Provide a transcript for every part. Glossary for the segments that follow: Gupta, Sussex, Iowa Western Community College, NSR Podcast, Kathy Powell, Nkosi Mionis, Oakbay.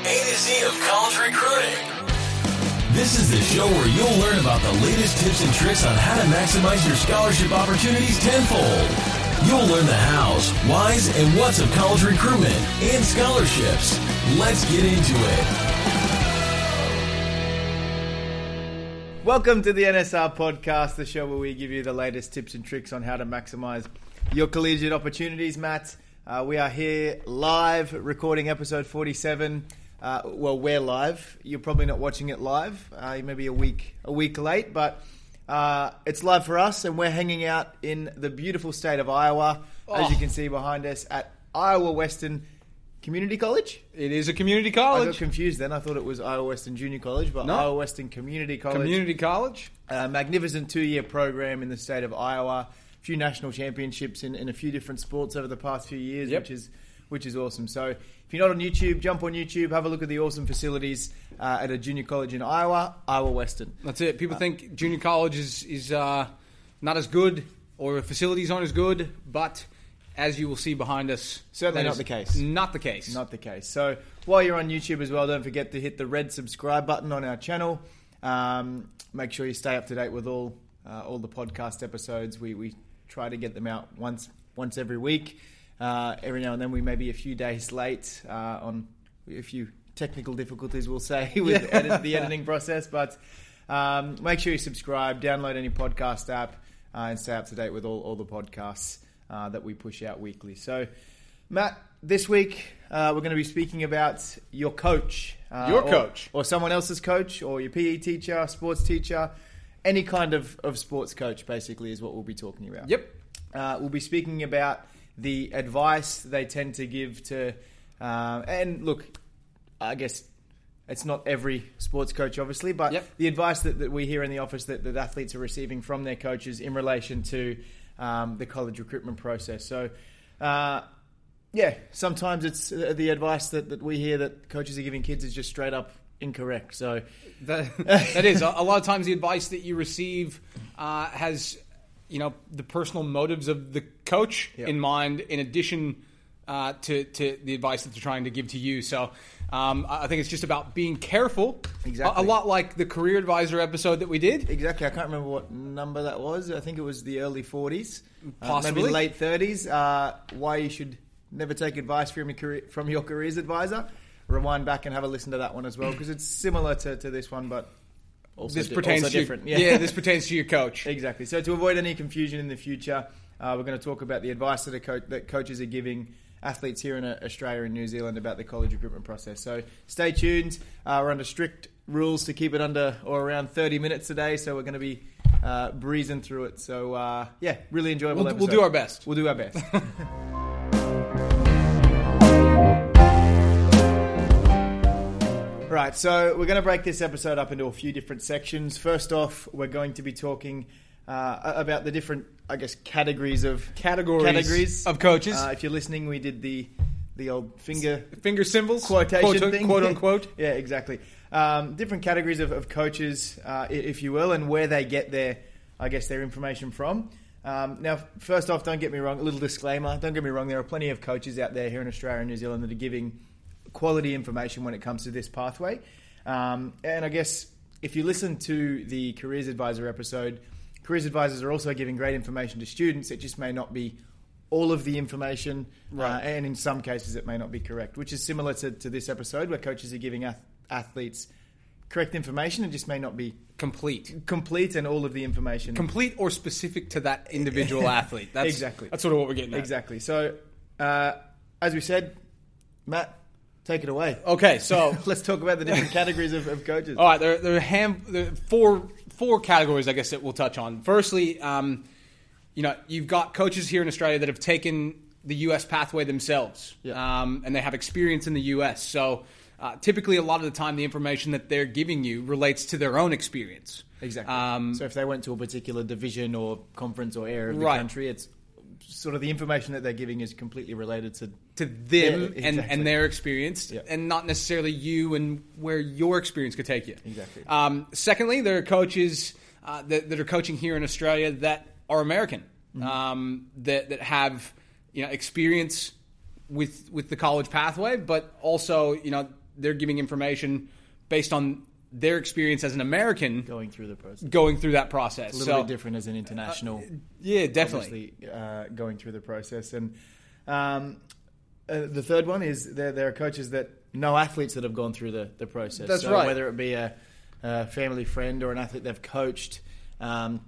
A to Z of college recruiting. This is the show where you'll learn about the latest tips and tricks on how to maximize your scholarship opportunities tenfold. You'll learn the hows, whys, and whats of college recruitment and scholarships. Let's get into it. Welcome to the NSR Podcast, the show where we give you the latest tips and tricks on how to maximize your collegiate opportunities. Matt, we are here live recording episode 47. We're live. You're probably not watching it live. You may be a week late, but it's live for us, and we're hanging out in the beautiful state of Iowa, as you can see behind us at Iowa Western Community College. It is a community college. I got confused then. I thought it was Iowa Western Junior College, but no. Iowa Western Community College. Community College. A magnificent two-year program in the state of Iowa. A few national championships in a few different sports over the past few years, which is awesome. So if you're not on YouTube, jump on YouTube, have a look at the awesome facilities at a junior college in Iowa, Iowa Western. That's it. People think junior college is not as good, or the facilities aren't as good, but as you will see behind us, certainly not the case. Not the case. Not the case. So while you're on YouTube as well, don't forget to hit the red subscribe button on our channel. Make sure you stay up to date with all the podcast episodes. We try to get them out once every week. Every now and then we may be a few days late on a few technical difficulties, we'll say, with the editing process. But make sure you subscribe, download any podcast app, and stay up to date with all the podcasts that we push out weekly. So, Matt, this week we're going to be speaking about your coach. Or someone else's coach, or your PE teacher, sports teacher, any kind of sports coach, basically, is what we'll be talking about. Yep. We'll be speaking about the advice they tend to give to, and look, I guess it's not every sports coach, obviously, but the advice that we hear in the office that athletes are receiving from their coaches in relation to the college recruitment process. So, sometimes it's the advice that we hear that coaches are giving kids is just straight up incorrect. So that is a lot of times the advice that you receive has, you know, the personal motives of the coach in mind, in addition to the advice that they're trying to give to you. So I think it's just about being careful. Exactly. A lot like the career advisor episode that we did. Exactly. I can't remember what number that was. I think it was the early 40s, possibly maybe late 30s. Why you should never take advice from your careers advisor. Rewind back and have a listen to that one as well, because it's similar to this one, but This pertains to different. This pertains to your coach. Exactly. So to avoid any confusion in the future, we're going to talk about the advice that coaches are giving athletes here in Australia and New Zealand about the college recruitment process. So stay tuned. We're under strict rules to keep it under or around 30 minutes today, so we're going to be breezing through it. So really enjoyable episode. We'll do our best. We'll do our best. Right, so we're going to break this episode up into a few different sections. First off, we're going to be talking about the different, I guess, categories of coaches. If you're listening, we did the old finger symbols quotation thing, quote unquote. Yeah, exactly. Different categories of coaches, if you will, and where they get their information from. Now, first off, don't get me wrong. A little disclaimer: don't get me wrong. There are plenty of coaches out there here in Australia and New Zealand that are giving quality information when it comes to this pathway. And I guess if you listen to the careers advisor episode, careers advisors are also giving great information to students. It just may not be all of the information, and in some cases it may not be correct, which is similar to this episode where coaches are giving athletes correct information. It just may not be complete and all of the information. Complete or specific to that individual athlete. That's sort of what we're getting at. Exactly. So, as we said, Matt, take it away. Okay, so let's talk about the different categories of coaches. All right, there are four categories, I guess, that we'll touch on. Firstly, you've got coaches here in Australia that have taken the U.S. pathway themselves, and they have experience in the U.S. So typically, a lot of the time, the information that they're giving you relates to their own experience. Exactly. So if they went to a particular division or conference or area of the country, it's sort of the information that they're giving is completely related to them and their experience, and not necessarily you and where your experience could take you. Exactly. Secondly, there are coaches that are coaching here in Australia that are American, that have experience with the college pathway, but also they're giving information based on their experience as an American going through the process. It's a little bit different as an international. Yeah, definitely. Going through the process. And the third one is there are coaches that know athletes that have gone through the process. That's right. Whether it be a family friend or an athlete they've coached. And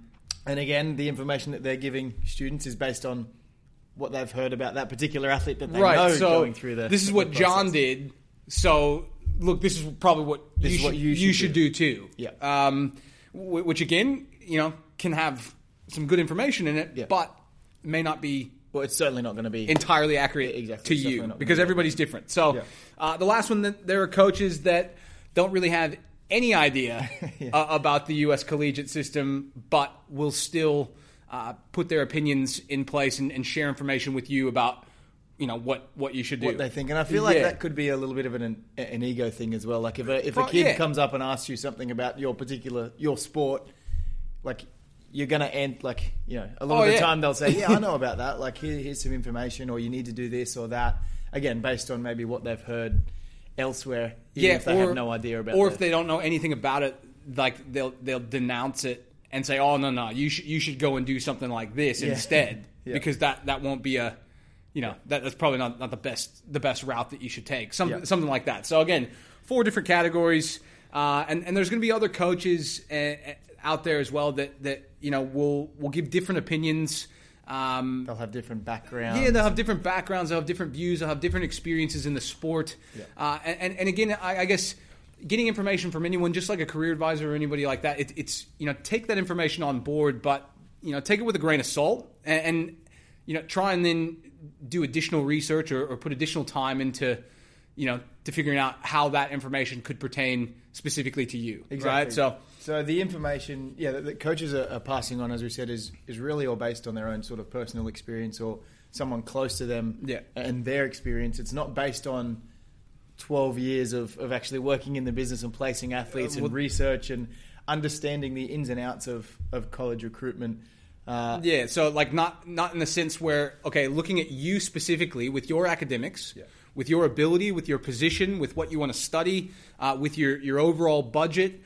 again, the information that they're giving students is based on what they've heard about that particular athlete that they know going through the process. This is what John did. So, look, this is probably what you should do too. Yeah. Which, again, can have some good information in it, but may not be... Well, it's certainly not going to be... entirely accurate to you, because everybody's different. So, the last one, that there are coaches that don't really have any idea about the U.S. collegiate system, but will still put their opinions in place and share information with you about... what you should do. What they think. And I feel like that could be a little bit of an ego thing as well. Like if a kid comes up and asks you something about your sport, like you're going to end like, a lot of the time they'll say, I know about that. Like here's some information, or you need to do this or that. Again, based on maybe what they've heard elsewhere. If they have no idea about it. Or if they don't know anything about it, like they'll denounce it and say, oh, no, you should go and do something like this instead. Because that won't be a... that's probably not the best route that you should take. Something like that. So again, 4 different categories, and there's going to be other coaches out there as well that will give different opinions. They'll have different backgrounds. Yeah, they'll have different backgrounds. They'll have different views. They'll have different experiences in the sport. Yeah. And again, I guess getting information from anyone, just like a career advisor or anybody like that, it's take that information on board, but take it with a grain of salt, and try and then do additional research or put additional time into, to figuring out how that information could pertain specifically to you. Exactly. Right? So the information, that coaches are passing on, as we said, is really all based on their own sort of personal experience or someone close to them and their experience. It's not based on 12 years of actually working in the business and placing athletes and research and understanding the ins and outs of college recruitment. So like not in the sense where, okay, looking at you specifically with your academics, with your ability, with your position, with what you want to study, with your overall budget,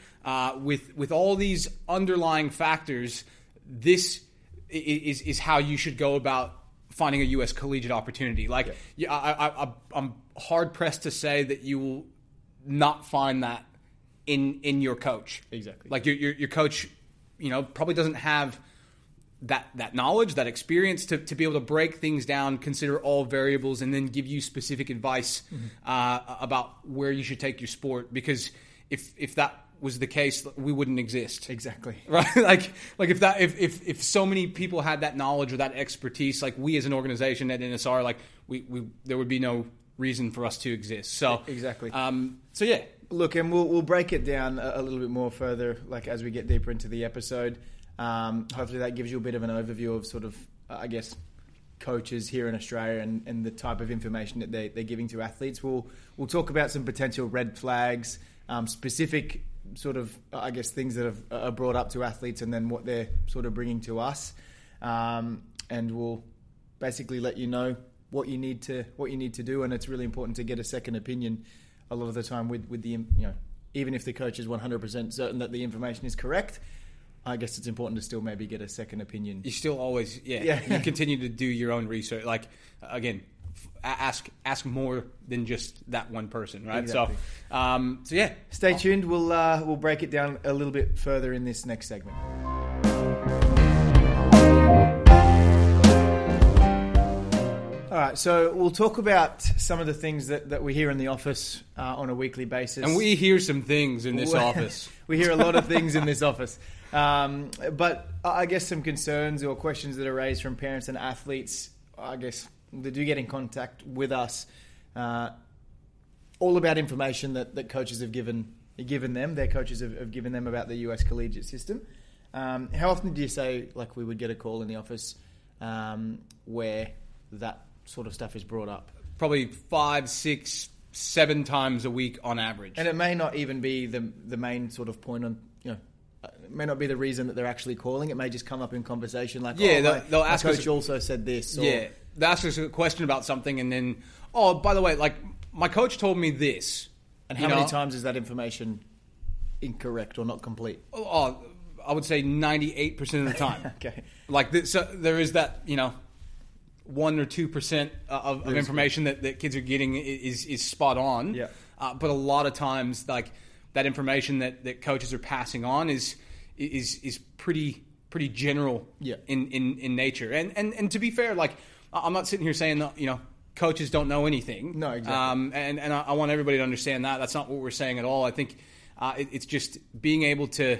with all these underlying factors, this is how you should go about finding a U.S. collegiate opportunity. Like I'm hard pressed to say that you will not find that in your coach. Exactly. Like your coach, probably doesn't have that knowledge, that experience to be able to break things down, consider all variables, and then give you specific advice about where you should take your sport. Because if that was the case, we wouldn't exist. Exactly. Right? Like if so many people had that knowledge or that expertise, like we as an organization at NSR, like we there would be no reason for us to exist. So exactly. Look, and we'll break it down a little bit more further, like as we get deeper into the episode. Hopefully that gives you a bit of an overview of sort of, I guess, coaches here in Australia and the type of information that they're giving to athletes. We'll talk about some potential red flags, specific sort of, I guess, things that are brought up to athletes and then what they're sort of bringing to us. And we'll basically let you know what you need to do. And it's really important to get a second opinion a lot of the time with the, even if the coach is 100% certain that the information is correct, I guess it's important to still maybe get a second opinion. You still always, you continue to do your own research. Like, again, ask more than just that one person, right? Exactly. So stay tuned. We'll break it down a little bit further in this next segment. All right, so we'll talk about some of the things that we hear in the office on a weekly basis. And we hear some things in this office. We hear a lot of things in this office. But I guess some concerns or questions that are raised from parents and athletes, I guess, that do get in contact with us, all about information that coaches have given them, their coaches have given them about the US collegiate system. How often do you say, like, we would get a call in the office where that sort of stuff is brought up? Probably 5, 6, 7 times a week on average. And it may not even be the main sort of point on, it may not be the reason that they're actually calling. It may just come up in conversation like, they'll ask coach us, also said this. Or, they'll ask us a question about something and then, oh, by the way, like my coach told me this. And how many times is that information incorrect or not complete? Oh, I would say 98% of the time. Okay. Like, so there is that, 1 or 2% of information that kids are getting is spot on. Yeah. But a lot of times, like, that information that coaches are passing on is pretty general in nature. And to be fair, like, I'm not sitting here saying that, coaches don't know anything. No, exactly. And I want everybody to understand that. That's not what we're saying at all. I think it's just being able to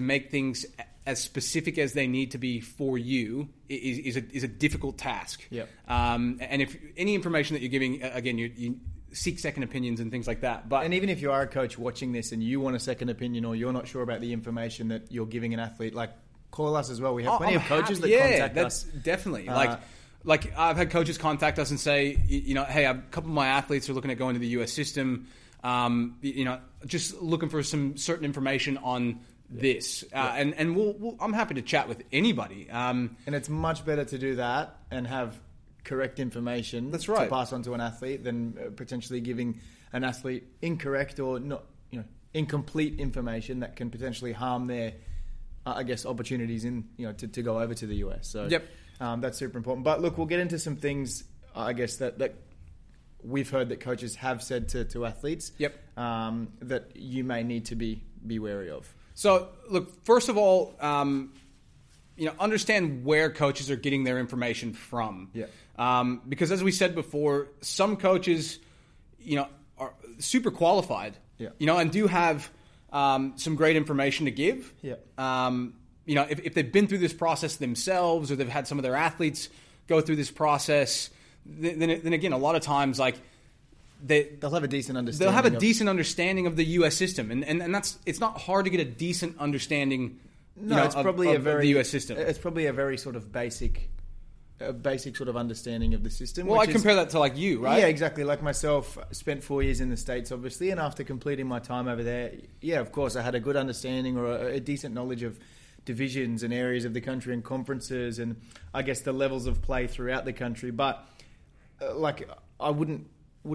make things as specific as they need to be for you is a difficult task. Yep. And if any information that you're giving, again, you seek second opinions and things like that. And even if you are a coach watching this and you want a second opinion, or you're not sure about the information that you're giving an athlete, like, call us as well. We have plenty of coaches that contact us. Yeah, definitely. Like I've had coaches contact us and say, hey, a couple of my athletes are looking at going to the U.S. system, just looking for some certain information on this. And we'll I'm happy to chat with anybody. And it's much better to do that and have correct information to pass on to an athlete than potentially giving an athlete incorrect or not, incomplete information that can potentially harm their, opportunities in, to go over to the US. So that's super important. But look, we'll get into some things, that we've heard that coaches have said to athletes that you may need to be wary of. So look, first of all, understand where coaches are getting their information from. Yeah. Because as we said before, some coaches, are super qualified, and do have some great information to give. Yeah. If they've been through this process themselves, or they've had some of their athletes go through this process, then again, a lot of times, like, they'll have a decent understanding. They'll have a decent understanding of the U.S. system, and that's, it's not hard to get a decent understanding. It's probably of the U.S. system. It's probably a very sort of basic sort of understanding of the system. Well, I compare that to, like, you, right? Yeah, exactly. Like myself, spent 4 years in the States, obviously, and after completing my time over there, yeah, of course, I had a good understanding or a decent knowledge of divisions and areas of the country and conferences, and I guess the levels of play throughout the country. But I wouldn't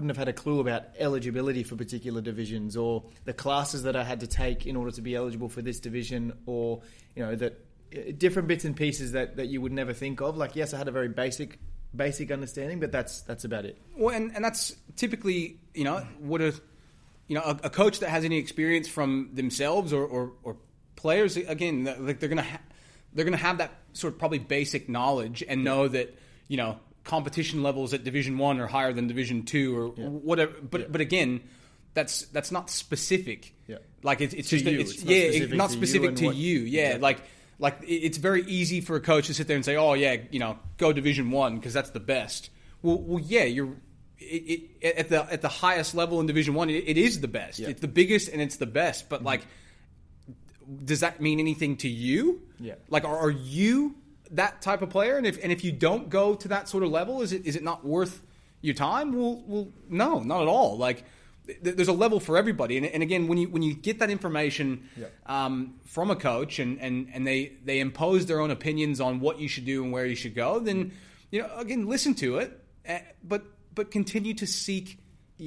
have had a clue about eligibility for particular divisions, or the classes that I had to take in order to be eligible for this division, or, that different bits and pieces that you would never think of. Like, yes, I had a very basic understanding, but that's about it. Well, and that's typically, a coach that has any experience from themselves or players, again, like, they're going to have that sort of probably basic knowledge and know that, competition levels at Division One are higher than Division Two or whatever. But but again, that's not specific. Yeah. Like, it's just not specific to you. Yeah. Like it's very easy for a coach to sit there and say, "Oh yeah, go Division One because that's the best." Well, yeah, you're at the highest level in Division One. It is the best. Yeah. It's the biggest and it's the best. But does that mean anything to you? Yeah. Like, are you that type of player, and if you don't go to that sort of level, is it not worth your time? Well, no, not at all. Like, there's a level for everybody, and again, when you get that information from a coach, and they impose their own opinions on what you should do and where you should go, then again, listen to it, but continue to seek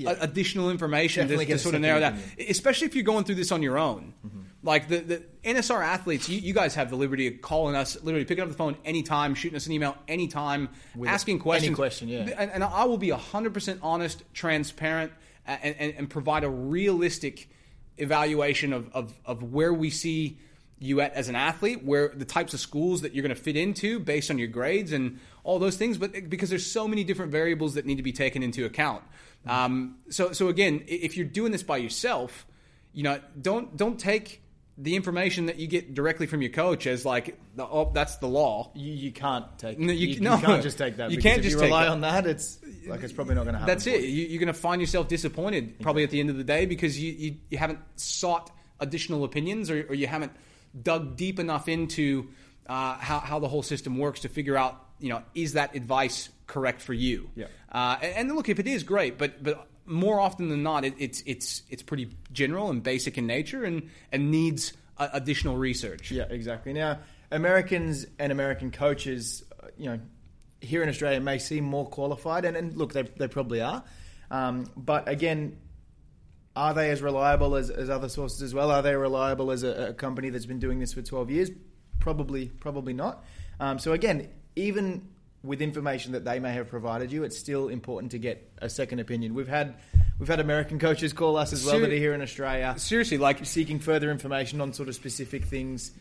additional information to sort of narrow that. Especially if you're going through this on your own. Mm-hmm. Like, the NSR athletes, you guys have the liberty of calling us, literally picking up the phone anytime, shooting us an email anytime, asking questions. Any question, yeah. And I will be 100% honest, transparent, and provide a realistic evaluation of where we see you at as an athlete, where the types of schools that you're going to fit into based on your grades and all those things, but because there's so many different variables that need to be taken into account. So again, if you're doing this by yourself, don't take the information that you get directly from your coach as like, that's the law. You can't take it. You can't just take that. You can't just rely on that. It's like, it's probably not going to happen. That's it. You're going to find yourself disappointed probably at the end of the day because you haven't sought additional opinions or you haven't dug deep enough into how the whole system works to figure out, is that advice correct for you? Yeah. And look, if it is, great, but more often than not, it's pretty general and basic in nature and needs additional research. Yeah, exactly. Now, Americans and American coaches, here in Australia may seem more qualified, and look, they probably are. But again, Are they as reliable as other sources as well? Are they reliable as a company that's been doing this for 12 years? Probably not. So again, even with information that they may have provided you, it's still important to get a second opinion. We've had American coaches call us as well that are here in Australia. Seriously, like seeking further information on sort of specific things,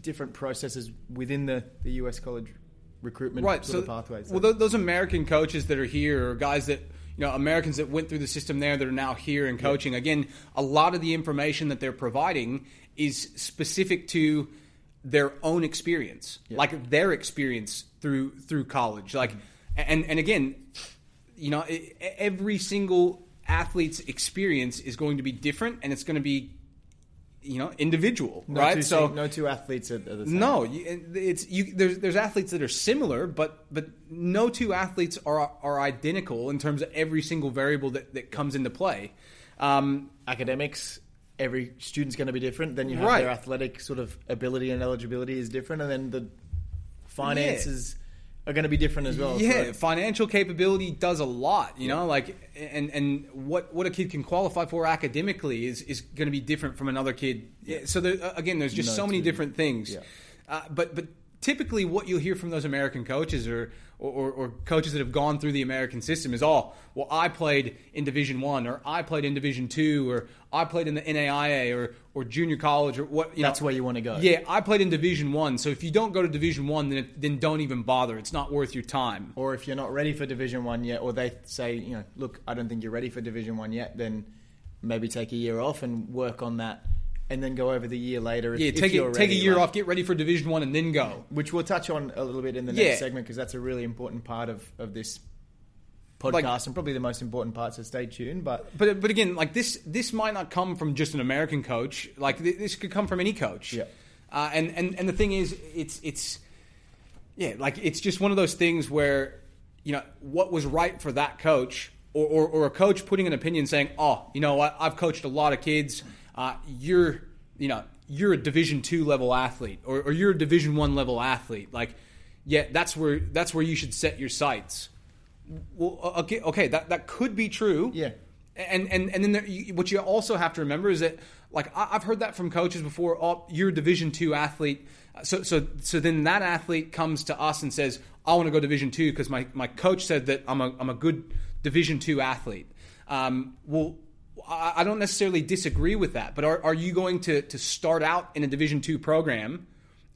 different processes within the US college recruitment sort of pathways. Well, those American coaches that are here are guys that, Americans that went through the system there that are now here and coaching. Again, a lot of the information that they're providing is specific to their own experience, like their experience through college. Like, and again, every single athlete's experience is going to be different, and it's going to be, individual, right? So no two athletes are the same. No, there's athletes that are similar, but no two athletes are identical in terms of every single variable that comes into play. Academics. Every student's going to be different. Then you have their athletic sort of ability and eligibility is different. And then the finances are going to be different as well. Yeah, so financial capability does a lot, and what a kid can qualify for academically is going to be different from another kid. Yeah. So there's just so many different things. Yeah. But typically what you'll hear from those American coaches or coaches that have gone through the American system is, I played in Division I, or I played in Division II, or I played in the NAIA or junior college, or what. That's where you want to go. Yeah, I played in Division I. So if you don't go to Division I, then don't even bother. It's not worth your time. Or if you're not ready for Division I yet, or they say, look, I don't think you're ready for Division I yet, then maybe take a year off and work on that. And then go over the year later. Take a year off, get ready for Division I, and then go. Which we'll touch on a little bit in the next segment, because that's a really important part of this podcast, and probably the most important part. So stay tuned. But again, like this might not come from just an American coach. Like this could come from any coach. Yeah. And the thing is, it's just one of those things where what was right for that coach, or a coach putting an opinion saying, I've coached a lot of kids. You're a Division II level athlete, or you're a Division I level athlete. Like, that's where you should set your sights. Well, okay, that could be true. Yeah. And then what you also have to remember is that, like, I've heard that from coaches before. Oh, you're a Division II athlete. So then that athlete comes to us and says, I want to go Division II because my coach said that I'm a good Division II athlete. Well, I don't necessarily disagree with that, but are you going to start out in a Division II program,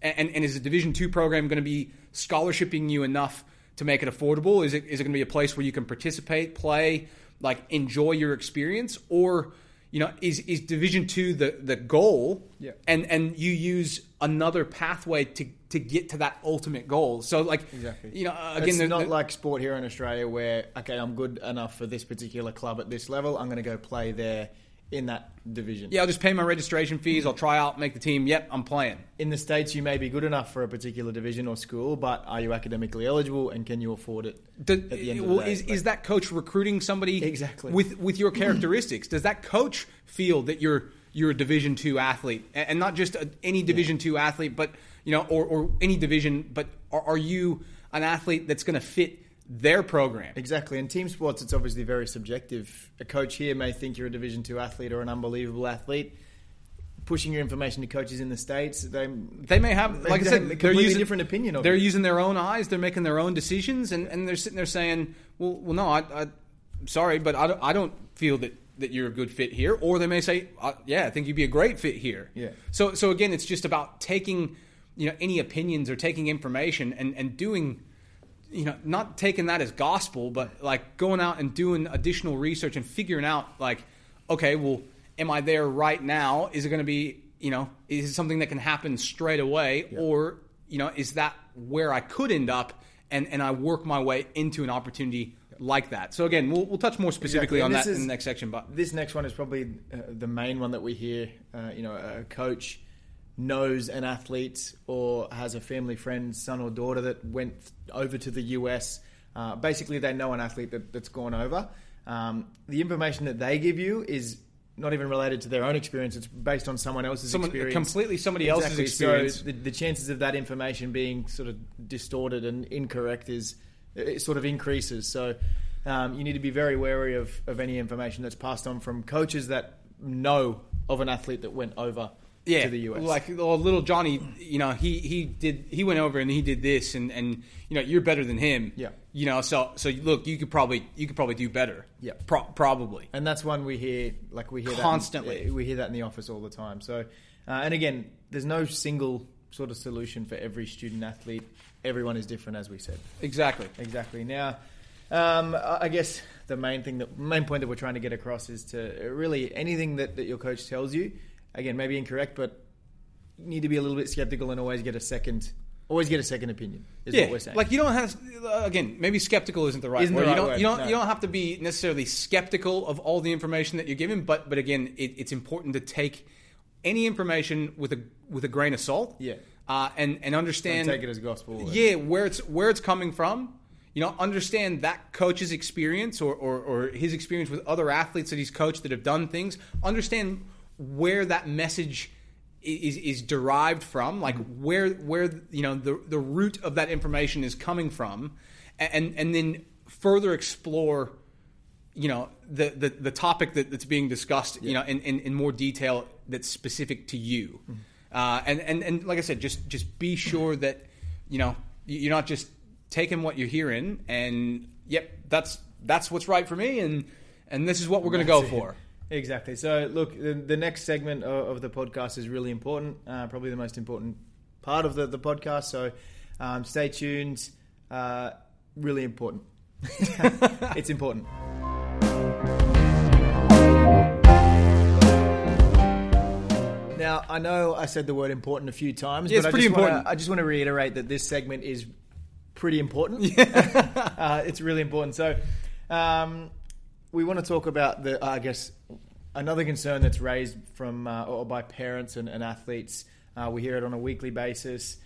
and is a Division II program going to be scholarshiping you enough to make it affordable? Is it going to be a place where you can participate, play, like enjoy your experience, or is Division II the goal? Yeah. And you use another pathway to get to that ultimate goal. So again, it's not like sport here in Australia where, okay, I'm good enough for this particular club at this level, I'm going to go play there in that division. Yeah, I'll just pay my registration fees, I'll try out, make the team, yep, I'm playing. In the States, you may be good enough for a particular division or school, but are you academically eligible and can you afford it at the end of the day? Is that coach recruiting somebody with your characteristics? Does that coach feel that you're a Division II athlete, and not just any Division II athlete, but or any division, but are you an athlete that's going to fit their program? Exactly. In team sports, it's obviously very subjective. A coach here may think you're a Division II athlete or an unbelievable athlete. Pushing your information to coaches in the States, they may have, like I said, a completely different opinion of it. They're using their own eyes. They're making their own decisions, and they're sitting there saying, well, no, I'm sorry, but I don't feel that you're a good fit here. Or they may say, I think you'd be a great fit here. Yeah. So again, it's just about taking any opinions or taking information and doing, not taking that as gospel, but like going out and doing additional research and figuring out, like, okay, well, am I there right now? Is it going to be, is it something that can happen straight away? Yeah. Or, is that where I could end up and I work my way into an opportunity like that? So again, we'll touch more specifically on that in the next section. But this next one is probably the main one that we hear. A coach knows an athlete or has a family friend, son or daughter that went over to the US. Basically, they know an athlete that's gone over. The information that they give you is not even related to their own experience. It's based on someone else's experience. Completely somebody else's experience. So the chances of that information being sort of distorted and incorrect it sort of increases. So You need to be very wary of any information that's passed on from coaches that know of an athlete that went over to the US. Like little Johnny, you know, he went over and he did this, and you know, you're better than him. Yeah. You know, so look, you could probably do better. Yeah. Probably. And that's one we hear constantly. We hear that in the office all the time. So, and again, there's no single sort of solution for every student athlete. Everyone is different, as we said. Exactly. Now, I guess the main point that we're trying to get across is to really anything that your coach tells you, again, maybe incorrect, but you need to be a little bit skeptical and always get a second opinion is what we're saying. Like you don't have to, again, maybe skeptical isn't the right word. You don't have to be necessarily skeptical of all the information that you're given, but again, it's important to take any information with a grain of salt. Yeah. And understand, don't take it as gospel. Yeah, where it's coming from. You know, understand that coach's experience or his experience with other athletes that he's coached that have done things. Understand where that message is derived from, like where you know the root of that information is coming from, and then further explore, you know, the topic that's being discussed, you know, in more detail that's specific to you, and like I said, just be sure that, you know, you're not just taking what you're hearing and that's what's right for me and this is what we're going to go for. Exactly. So look, the next segment of the podcast is really important, probably the most important part of the podcast. So stay tuned. Really important. It's important. Now, I know I said the word important a few times, but I just want to reiterate that this segment is pretty important. Yeah. It's really important. So we want to talk about another concern that's raised from or by parents and athletes. We hear it on a weekly basis.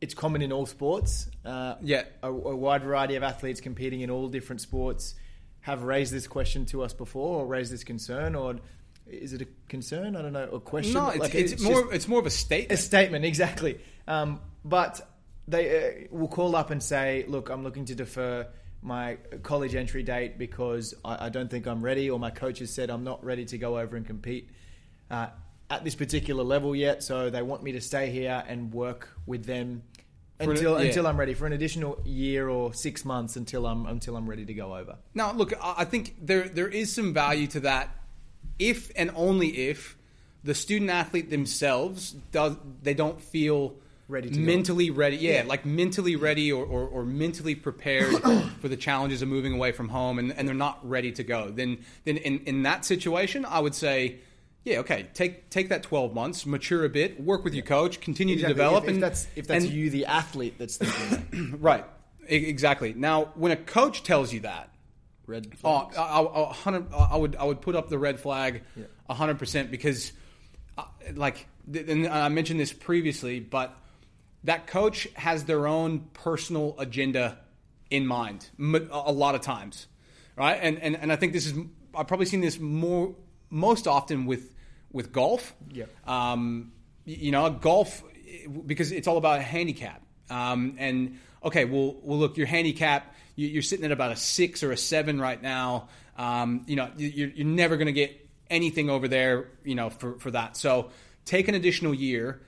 It's common in all sports. A wide variety of athletes competing in all different sports have raised this question to us before, or raised this concern, or is it a concern? I don't know. Or question? No, it's more of a statement. A statement, exactly. But they will call up and say, look, I'm looking to defer my college entry date because I don't think I'm ready, or my coach has said I'm not ready to go over and compete at this particular level yet, so they want me to stay here and work with them until I'm ready for an additional year or 6 months until I'm ready to go over. Now, look, I think there is some value to that if and only if the student athlete themselves don't feel ready to mentally go. Ready, like mentally ready or mentally prepared for the challenges of moving away from home, and they're not ready to go. Then in that situation, I would say, take that 12 months, mature a bit, work with your coach, continue to develop. If that's you, the athlete, that's thinking that. Right, exactly. Now, when a coach tells you that, red flags. I would put up the red flag 100% because, and I mentioned this previously, but that coach has their own personal agenda in mind a lot of times, right? And I think I've probably seen this most often with golf. Yeah. Golf, because it's all about a handicap. Look, your handicap, you're sitting at about a 6 or a 7 right now. You're never going to get anything over there, for that. So take an additional year.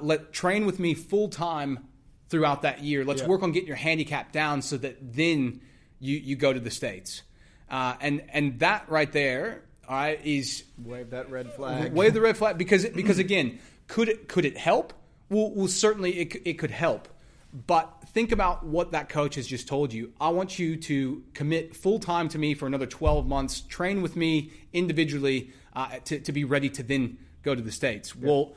Let train with me full time throughout that year. Let's work on getting your handicap down so that then you go to the States. And that right there, all right, is wave that red flag. Wave the red flag because again, could it help? Well, certainly it could help. But think about what that coach has just told you. I want you to commit full time to me for another 12 months. Train with me individually to be ready to then go to the States. Yeah. Well,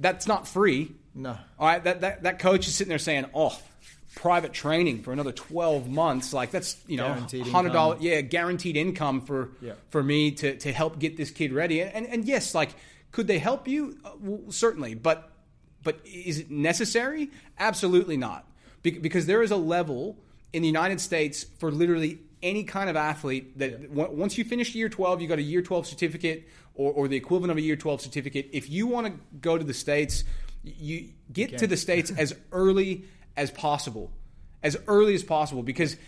that's not free. No. All right. That coach is sitting there saying, "Oh, private training for another 12 months. Like that's $100. Yeah, guaranteed income for me to help get this kid ready." And yes, like could they help you? Well, certainly, but. But is it necessary? Absolutely not. Because there is a level in the United States for literally any kind of athlete that once you finish year 12, you got a year 12 certificate or the equivalent of a year 12 certificate. If you want to go to the States, you get to the States as early as possible. Because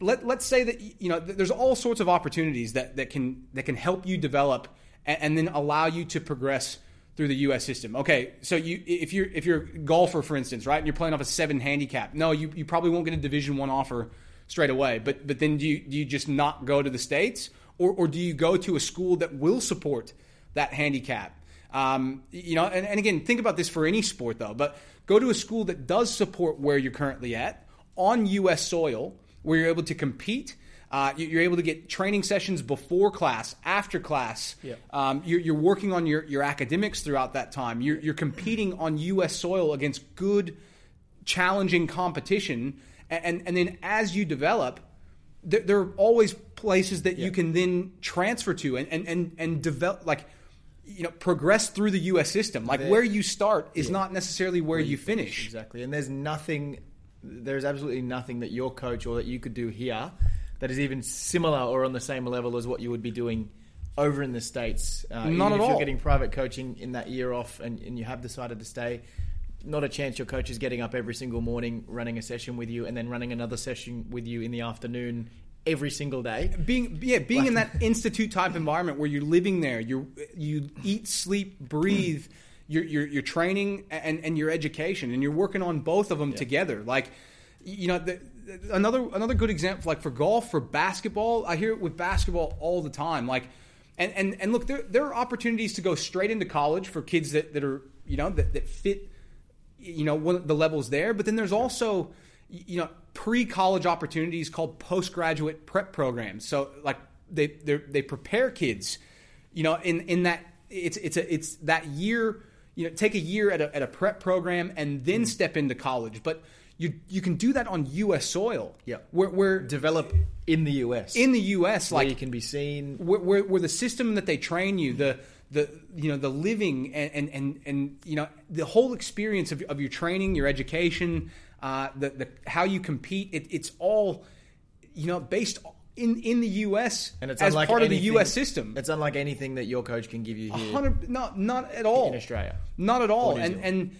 let's say that, you know, there's all sorts of opportunities that can help you develop and then allow you to progress through the U.S. system. Okay, so if you're a golfer, for instance, right, and you're playing off a 7 handicap, no, you probably won't get a Division I offer straight away. But then do you just not go to the States, or do you go to a school that will support that handicap? You know, and again, think about this for any sport though. But go to a school that does support where you're currently at on U.S. soil, where you're able to compete. You're able to get training sessions before class, after class. Yeah. You're working on your academics throughout that time. You're competing on U.S. soil against good, challenging competition. And then as you develop, there are always places that you can then transfer to and develop, like, you know, progress through the U.S. system. Like, where you start is not necessarily where you finish. Exactly. And there's absolutely nothing that your coach or that you could do here that is even similar or on the same level as what you would be doing over in the States. Not at all. If you're getting private coaching in that year off and you have decided to stay, not a chance your coach is getting up every single morning, running a session with you, and then running another session with you in the afternoon every single day. Being in that institute-type environment where you're living there, you eat, sleep, breathe, your training and your education, and you're working on both of them together. Like, you know, another good example, like for golf, for basketball, I hear it with basketball all the time. Like, and look, there are opportunities to go straight into college for kids that are, you know, that fit, you know, one of the levels there. But then there's also, you know, pre-college opportunities called postgraduate prep programs. So like they prepare kids, you know, in that it's that year, you know, take a year at a prep program and then step into college. But You can do that on U.S. soil. Yeah, where develop in the U.S. Where like you can be seen, where the system that they train you, the you know, the living and you know, the whole experience of your training, your education, the how you compete, it's all, you know, based in the U.S. and it's as part of the U.S. system. It's unlike anything that your coach can give you here. 100%, not at all in Australia. Not at all. And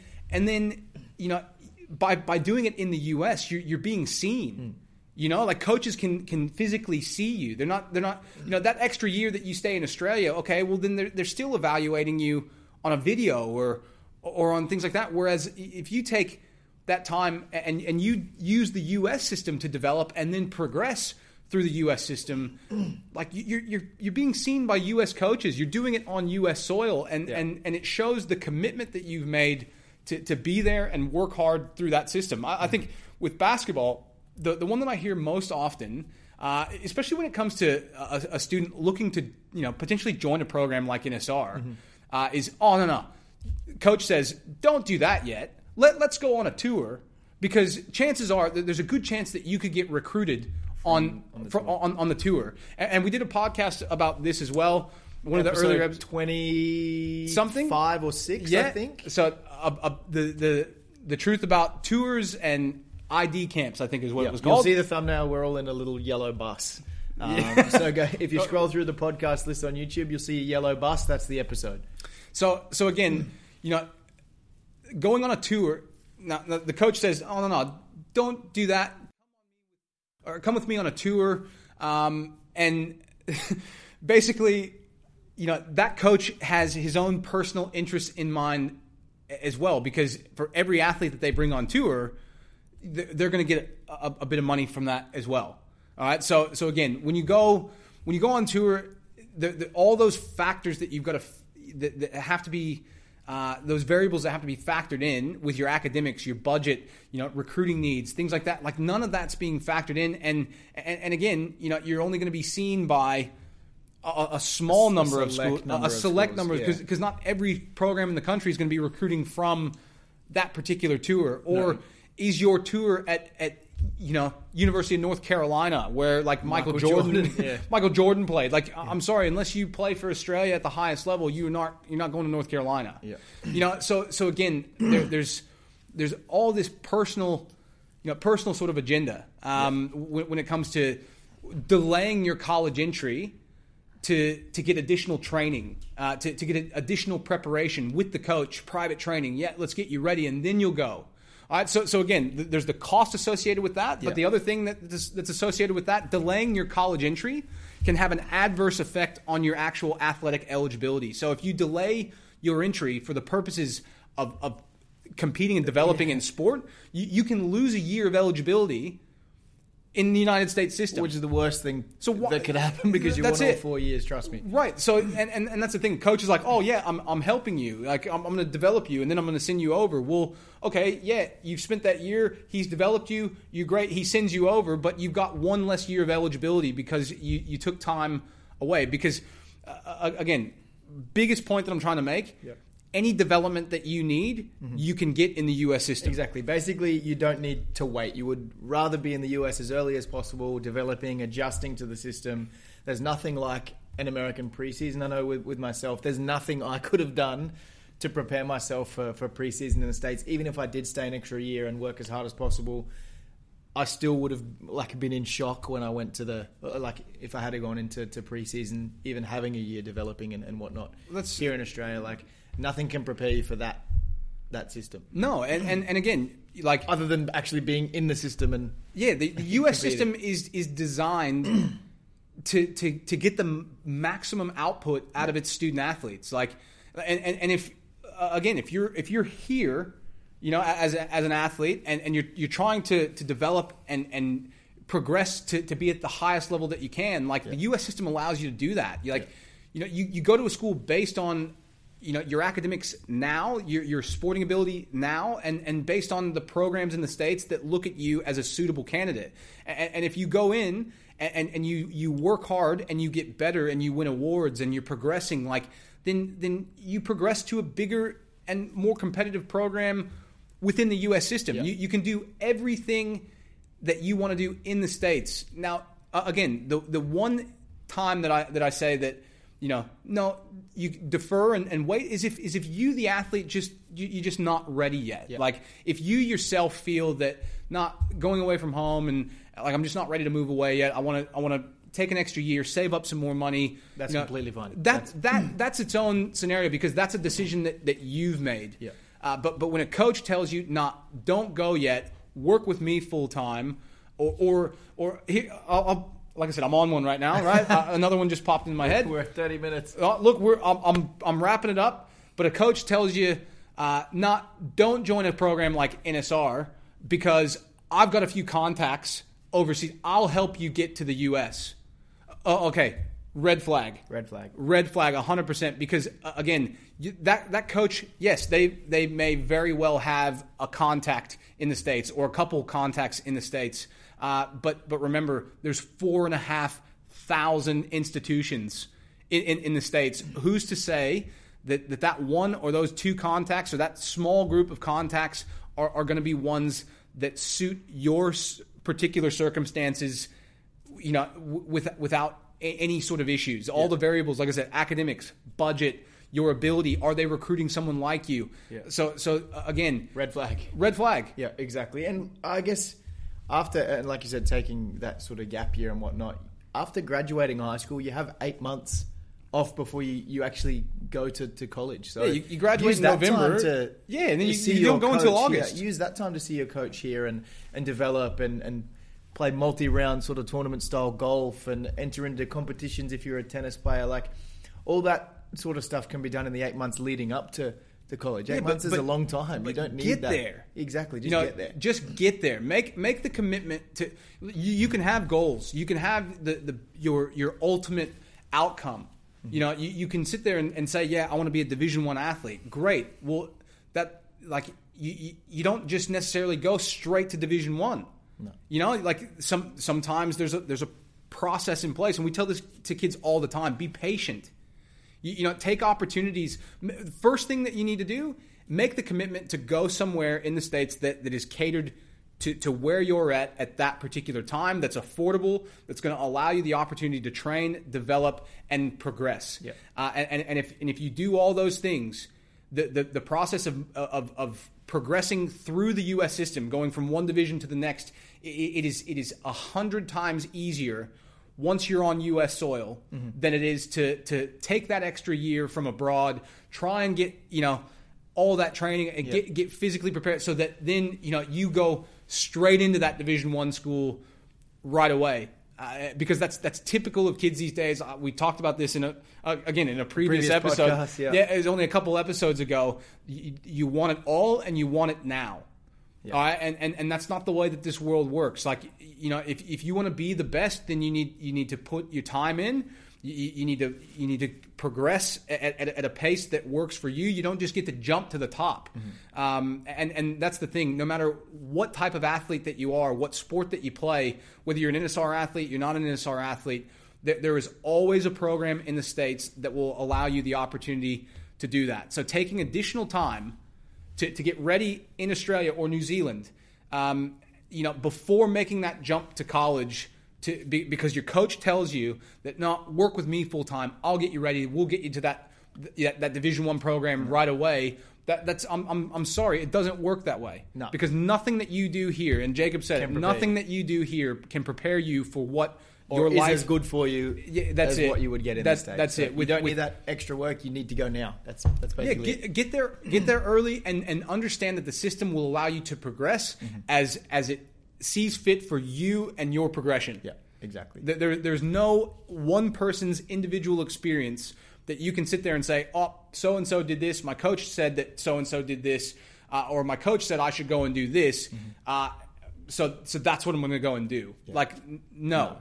then, you know, by doing it in the US, you're being seen, you know, like coaches can physically see you. They're not, you know, that extra year that you stay in Australia. Okay. Well, then they're still evaluating you on a video or on things like that. Whereas if you take that time and you use the US system to develop and then progress through the US system, like you're being seen by US coaches, you're doing it on US soil and it shows the commitment that you've made to be there and work hard through that system. I think with basketball, the one that I hear most often, especially when it comes to a student looking to, you know, potentially join a program like NSR, is, oh, no. Coach says, don't do that yet. Let's go on a tour, because chances are there's a good chance that you could get recruited on the tour. And we did a podcast about this as well. One of the earlier episodes, 25 or 6, I think. So the truth about tours and ID camps, I think, is what it was called. You'll see the thumbnail. We're all in a little yellow bus. So if you scroll through the podcast list on YouTube, you'll see a yellow bus. That's the episode. So again, you know, going on a tour. Now the coach says, "Oh no, don't do that," or "Come with me on a tour," and basically, you know, that coach has his own personal interests in mind as well, because for every athlete that they bring on tour, they're going to get a bit of money from that as well. All right. So again, when you go on tour, all those factors that you've got that have to be, those variables that have to be factored in with your academics, your budget, you know, recruiting needs, things like that. Like, none of that's being factored in. And again, you know, you're only going to be seen by a select number of schools, because not every program in the country is going to be recruiting from that particular tour. Or is your tour at you know, University of North Carolina, where like Michael Jordan Michael Jordan played? Like, I'm sorry, unless you play for Australia at the highest level, you're not going to North Carolina. Yeah. You know, so again, there's all this personal sort of agenda when it comes to delaying your college entry to get additional training, to get additional preparation with the coach, private training. Yeah, let's get you ready, and then you'll go. All right, so again, there's the cost associated with that, but the other thing that's associated with that, delaying your college entry can have an adverse effect on your actual athletic eligibility. So if you delay your entry for the purposes of competing and developing in sport, you can lose a year of eligibility in the United States system. Which is the worst thing that could happen, because you won all 4 years, trust me. Right. So, and that's the thing. Coach is like, oh, yeah, I'm helping you. Like, I'm going to develop you, and then I'm going to send you over. Well, okay, yeah, you've spent that year. He's developed you. You're great. He sends you over, but you've got one less year of eligibility because you took time away. Because, again, biggest point that I'm trying to make, any development that you need, you can get in the US system. Exactly. Basically, you don't need to wait. You would rather be in the US as early as possible, developing, adjusting to the system. There's nothing like an American preseason. I know with myself, there's nothing I could have done to prepare myself for preseason in the States. Even if I did stay an extra year and work as hard as possible, I still would have been in shock when I went to if I had gone into preseason, even having a year developing and whatnot. Here in Australia, nothing can prepare you for that system. No, and again, other than actually being in the system and the US system is designed to get the maximum output out of its student athletes. And if again, if you're here, as an athlete, and you're trying to develop and progress to be at the highest level that you can, the US system allows you to do that. You go to a school based on your academics now, your sporting ability now, and based on the programs in the States that look at you as a suitable candidate. And if you go in and you work hard and you get better and you win awards and you're progressing, then you progress to a bigger and more competitive program within the U.S. system. You can do everything that you want to do in the States. Now, again, the one time that I say that, no, you defer and wait is if you, the athlete, you're just not ready yet. Yeah. If you yourself feel that not going away from home and I'm just not ready to move away yet. I want to take an extra year, save up some more money. That's completely fine. That's its own scenario, because that's a decision that you've made. Yeah. But when a coach tells you, don't go yet, work with me full time, or here, I'll like I said, I'm on one right now, right? Another one just popped in my head. We're at 30 minutes. Look, I'm wrapping it up. But a coach tells you, don't join a program like NSR because I've got a few contacts overseas. I'll help you get to the U.S. Okay, red flag. Red flag, 100%. Because again, that coach, yes, they may very well have a contact in the States or a couple contacts in the States. But remember, there's 4,500 institutions in the States. Who's to say that one or those two contacts or that small group of contacts are going to be ones that suit your particular circumstances, without any sort of issues? All the variables, like I said, academics, budget, your ability, are they recruiting someone like you? Yeah. So again, red flag. Yeah, exactly. And I guess, after, like you said, taking that sort of gap year and whatnot, after graduating high school, you have 8 months off before you actually go to college. So you graduate in November. And then you don't go until August. Use that time to see your coach here and develop and play multi-round sort of tournament-style golf and enter into competitions if you're a tennis player. All that sort of stuff can be done in the 8 months leading up to the college. 8 months is a long time. You don't need that. Get there. Exactly. Just get there. Just get there. Make the commitment to. You can have goals. You can have your ultimate outcome. Mm-hmm. You can sit there and say, "Yeah, I want to be a Division I athlete." Great. Well, that you don't just necessarily go straight to Division I. No. Sometimes there's a process in place, and we tell this to kids all the time: be patient. Take opportunities. First thing that you need to do, make the commitment to go somewhere in the States that is catered to where you're at that particular time, that's affordable, that's going to allow you the opportunity to train, develop, and progress. Yeah. And if you do all those things, the process of progressing through the U.S. system, going from one division to the next, it is 100 times easier once you're on U.S. soil, than it is to take that extra year from abroad, try and get all that training and get physically prepared so that then, you know, you go straight into that Division I school right away. Because that's typical of kids these days. We talked about this in a previous episode. Podcast, it was only a couple episodes ago. You want it all and you want it now. Yeah. All right? And that's not the way that this world works. Like, you know, if you want to be the best, then you need to put your time in. You need to progress at a pace that works for you. You don't just get to jump to the top. Mm-hmm. And that's the thing. No matter what type of athlete that you are, what sport that you play, whether you're an NSR athlete, you're not an NSR athlete, there is always a program in the States that will allow you the opportunity to do that. So taking additional time to get ready in Australia or New Zealand, before making that jump to college, because your coach tells you that, no, work with me full time. I'll get you ready. We'll get you to that Division I program right away. I'm sorry, it doesn't work that way. No. Because nothing that you do here, and Jacob said it, nothing that you do here can prepare you for what your life is good for you. Yeah, that's it. What you would get in the States. That's it. We don't need that extra work. You need to go now. That's basically it. Get there early and understand that the system will allow you to progress as it sees fit for you and your progression. Yeah, exactly. There's no one person's individual experience that you can sit there and say, oh, so-and-so did this. My coach said that so-and-so did this, or my coach said I should go and do this. Mm-hmm. So that's what I'm going to go and do. Yeah. Like, no,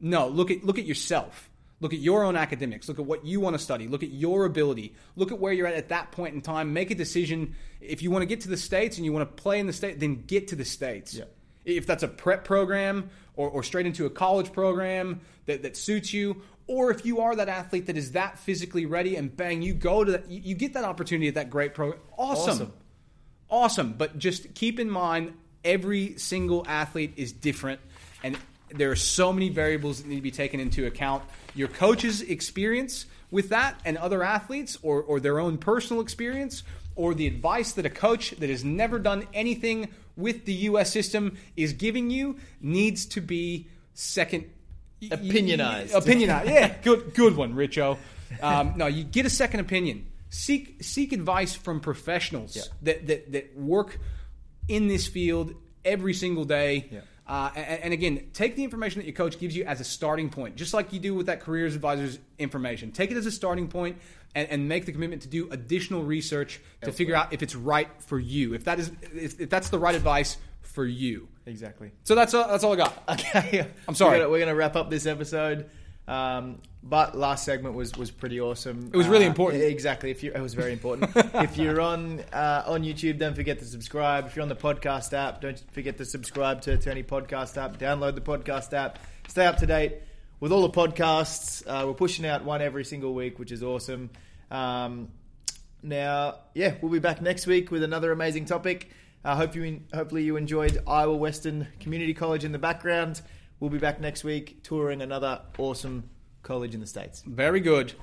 look at yourself. Look at your own academics. Look at what you want to study. Look at your ability. Look at where you're at that point in time. Make a decision. If you want to get to the States and you want to play in the States, then get to the States. Yeah. If that's a prep program or straight into a college program that suits you, or if you are that athlete that is that physically ready and bang, you go to that, you get that opportunity at that great program. Awesome. But just keep in mind, every single athlete is different, and there are so many variables that need to be taken into account. Your coach's experience with that and other athletes, or their own personal experience, or the advice that a coach that has never done anything with the U.S. system is giving you needs to be second opinionized. Opinionized, yeah, good one, Richo. You get a second opinion. Seek advice from professionals that work in this field every single day. Yeah. And again, take the information that your coach gives you as a starting point, just like you do with that careers advisor's information. Take it as a starting point and make the commitment to do additional research to figure out if it's right for you, if that's the right advice for you. Exactly. So that's all I got. Okay. I'm sorry. We're going to wrap up this episode. But last segment was pretty awesome. It was really important. Exactly. It was very important. If you're on YouTube, don't forget to subscribe. If you're on the podcast app, don't forget to subscribe to Attorney Podcast app. Download the podcast app. Stay up to date with all the podcasts. We're pushing out one every single week, which is awesome. We'll be back next week with another amazing topic. Hopefully you enjoyed Iowa Western Community College in the background. We'll be back next week touring another awesome college in the States. Very good.